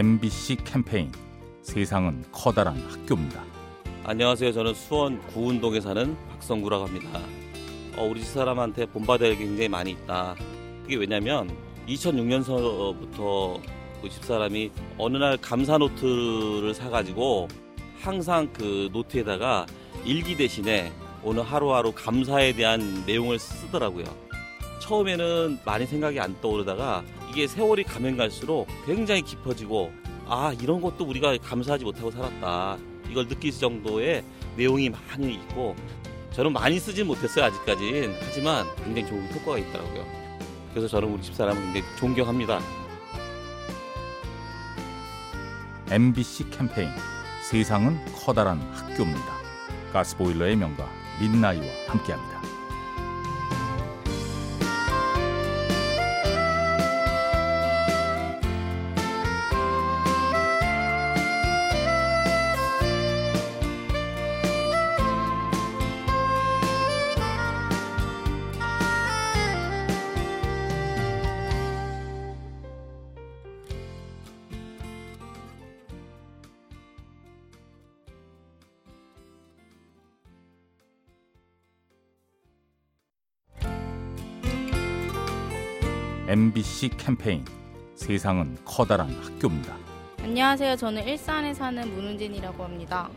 MBC 캠페인 세상은 커다란 학교입니다. 안녕하세요. 저는 수원 구운동에 사는 박성구라고 합니다. 우리 집사람한테 본받아야 할 게 굉장히 많이 있다. 그게 왜냐면 2006년서부터 그 집사람이 어느 날 감사노트를 사가지고 항상 그 노트에다가 일기 대신에 오늘 하루하루 감사에 대한 내용을 쓰더라고요. 처음에는 많이 생각이 안 떠오르다가 이게 세월이 가면 갈수록 굉장히 깊어지고 이런 것도 우리가 감사하지 못하고 살았다. 이걸 느낄 정도의 내용이 많이 있고 저는 많이 쓰진 못했어요 아직까진. 하지만 굉장히 좋은 효과가 있더라고요. 그래서 저는 우리 집사람을 굉장히 존경합니다. MBC 캠페인 세상은 커다란 학교입니다. 가스보일러의 명가 민나이와 함께합니다. MBC 캠페인 세상은 커다란 학교입니다. 안녕하세요. 저는 일산에 사는 문은진이라고 합니다.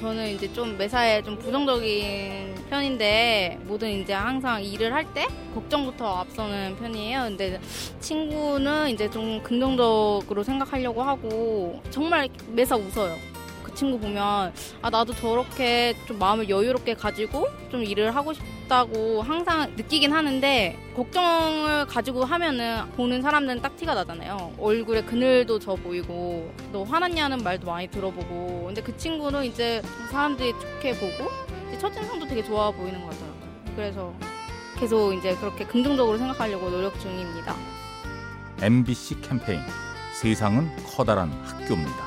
저는 이제 좀 매사에 좀 부정적인 편인데 뭐든 이제 항상 일을 할 때 걱정부터 앞서는 편이에요. 근데 친구는 이제 좀 긍정적으로 생각하려고 하고 정말 매사 웃어요. 그 친구 보면 나도 저렇게 좀 마음을 여유롭게 가지고 좀 일을 하고 싶다고 항상 느끼긴 하는데 걱정을 가지고 하면은 보는 사람들은 딱 티가 나잖아요. 얼굴에 그늘도 져 보이고 너 화났냐는 말도 많이 들어보고. 근데 그 친구는 이제 사람들이 좋게 보고 이제 첫인상도 되게 좋아 보이는 것 같더라고요. 그래서 계속 이제 그렇게 긍정적으로 생각하려고 노력 중입니다. MBC 캠페인 세상은 커다란 학교입니다.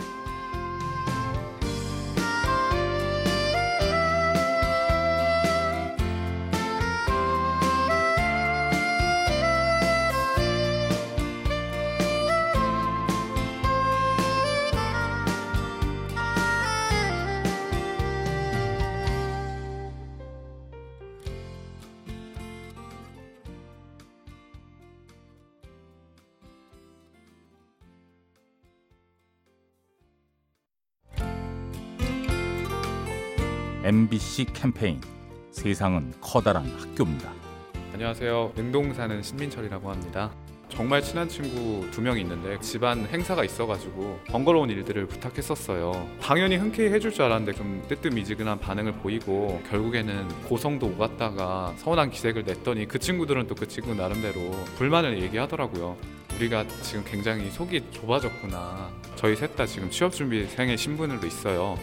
MBC 캠페인 세상은 커다란 학교입니다. 안녕하세요. 능동 사는 신민철이라고 합니다. 정말 친한 친구 2명이 있는데 집안 행사가 있어가지고 번거로운 일들을 부탁했었어요. 당연히 흔쾌히 해줄 줄 알았는데 좀 뜨뜻미지근한 반응을 보이고 결국에는 고성도 오갔다가 서운한 기색을 냈더니 그 친구들은 또 그 친구 나름대로 불만을 얘기하더라고요. 우리가 지금 굉장히 속이 좁아졌구나. 저희 셋 다 지금 취업준비생의 신분으로 있어요.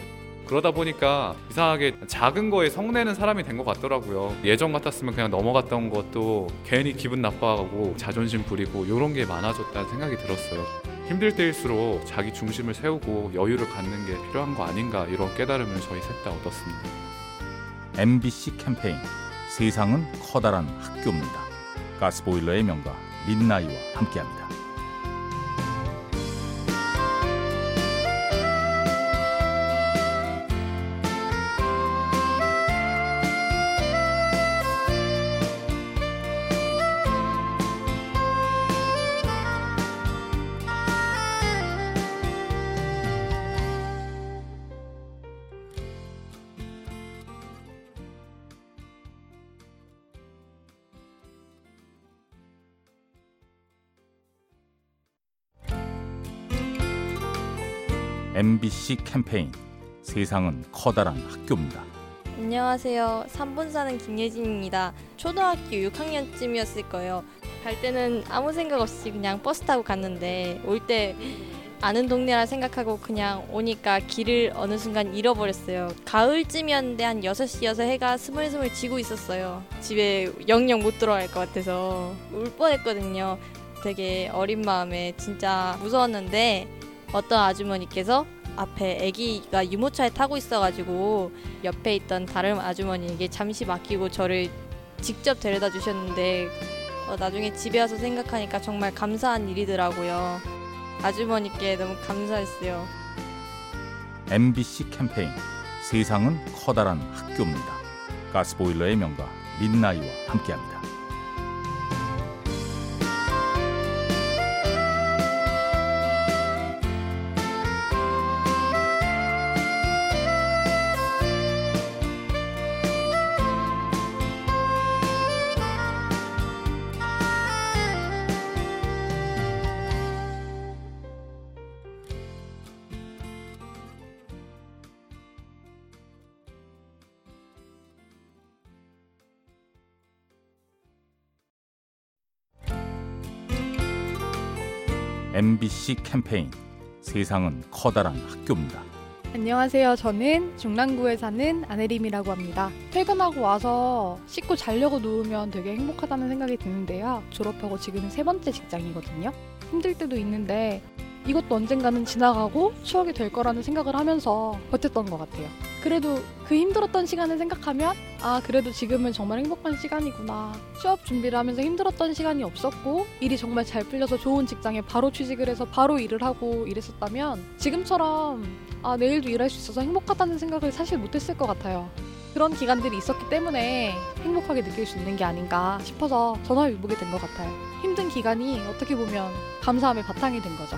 그러다 보니까 이상하게 작은 거에 성내는 사람이 된 것 같더라고요. 예전 같았으면 그냥 넘어갔던 것도 괜히 기분 나빠하고 자존심 부리고 이런 게 많아졌다는 생각이 들었어요. 힘들 때일수록 자기 중심을 세우고 여유를 갖는 게 필요한 거 아닌가, 이런 깨달음을 저희 셋 다 얻었습니다. MBC 캠페인 세상은 커다란 학교입니다. 가스보일러의 명가 민나이와 함께합니다. MBC 캠페인 세상은 커다란 학교입니다. 안녕하세요. 3번 사는 김예진입니다. 초등학교 6학년쯤이었을 거예요. 갈 때는 아무 생각 없이 그냥 버스 타고 갔는데 올 때 아는 동네라 생각하고 그냥 오니까 길을 어느 순간 잃어버렸어요. 가을쯤이었는데 한 6시여서 해가 스물스물 지고 있었어요. 집에 영영 못 들어갈 것 같아서 울 뻔했거든요. 되게 어린 마음에 진짜 무서웠는데 어떤 아주머니께서 앞에 아기가 유모차에 타고 있어가지고 옆에 있던 다른 아주머니에게 잠시 맡기고 저를 직접 데려다 주셨는데 나중에 집에 와서 생각하니까 정말 감사한 일이더라고요. 아주머니께 너무 감사했어요. MBC 캠페인 세상은 커다란 학교입니다. 가스보일러의 명가 민나이와 함께합니다. MBC 캠페인 세상은 커다란 학교입니다. 안녕하세요. 저는 중랑구에 사는 아내림이라고 합니다. 퇴근하고 와서 씻고 자려고 누우면 되게 행복하다는 생각이 드는데요. 졸업하고 지금은 3번째 직장이거든요. 힘들 때도 있는데 이것도 언젠가는 지나가고 추억이 될 거라는 생각을 하면서 버텼던 것 같아요. 그래도 그 힘들었던 시간을 생각하면 그래도 지금은 정말 행복한 시간이구나. 취업 준비를 하면서 힘들었던 시간이 없었고 일이 정말 잘 풀려서 좋은 직장에 바로 취직을 해서 바로 일을 하고 이랬었다면 지금처럼 내일도 일할 수 있어서 행복하다는 생각을 사실 못했을 것 같아요. 그런 기간들이 있었기 때문에 행복하게 느낄 수 있는 게 아닌가 싶어서 전화위복이 된 것 같아요. 힘든 기간이 어떻게 보면 감사함의 바탕이 된 거죠.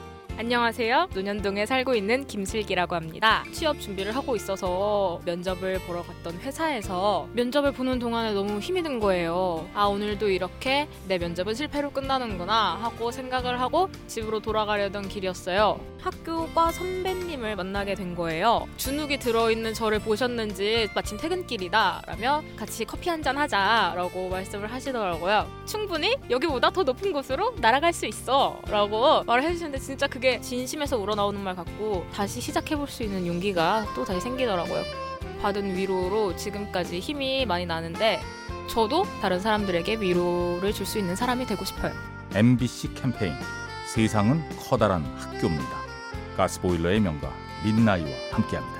안녕하세요. 논현동에 살고 있는 김슬기라고 합니다. 취업 준비를 하고 있어서 면접을 보러 갔던 회사에서 면접을 보는 동안에 너무 힘이 든 거예요. 오늘도 이렇게 내 면접은 실패로 끝나는구나 하고 생각을 하고 집으로 돌아가려던 길이었어요. 학교과 선배님을 만나게 된 거예요. 주눅이 들어있는 저를 보셨는지 마침 퇴근길이다 라며 같이 커피 한잔 하자라고 말씀을 하시더라고요. 충분히 여기보다 더 높은 곳으로 날아갈 수 있어 라고 말을 해주셨는데 진짜 그게 진심에서 우러나오는 말 같고 다시 시작해볼 수 있는 용기가 또 다시 생기더라고요. 받은 위로로 지금까지 힘이 많이 나는데 저도 다른 사람들에게 위로를 줄 수 있는 사람이 되고 싶어요. MBC 캠페인 세상은 커다란 학교입니다. 가스보일러의 명가 민나이와 함께합니다.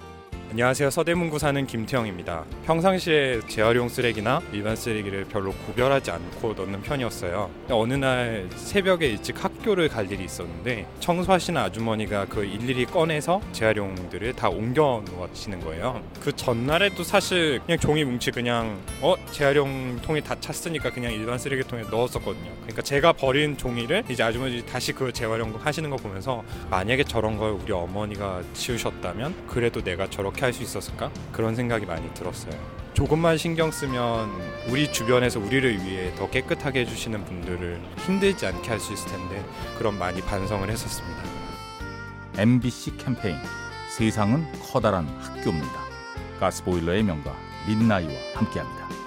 안녕하세요. 서대문구 사는 김태영입니다. 평상시에 재활용 쓰레기나 일반 쓰레기를 별로 구별하지 않고 넣는 편이었어요. 어느 날 새벽에 일찍 학교를 갈 일이 있었는데 청소하시는 아주머니가 그 일일이 꺼내서 재활용들을 다 옮겨 놓으시는 거예요. 그 전날에도 사실 그냥 종이 뭉치 그냥 재활용통이 다 찼으니까 그냥 일반 쓰레기통에 넣었었거든요. 그러니까 제가 버린 종이를 이제 아주머니 다시 그 재활용 하시는 거 보면서 만약에 저런 걸 우리 어머니가 치우셨다면 그래도 내가 저렇게 할 수 있었을까? 그런 생각이 많이 들었어요. 조금만 신경 쓰면 우리 주변에서 우리를 위해 더 깨끗하게 해주시는 분들을 힘들지 않게 할 수 있을 텐데 그런 많이 반성을 했었습니다. MBC 캠페인 세상은 커다란 학교입니다. 가스보일러의 명가 민나이와 함께합니다.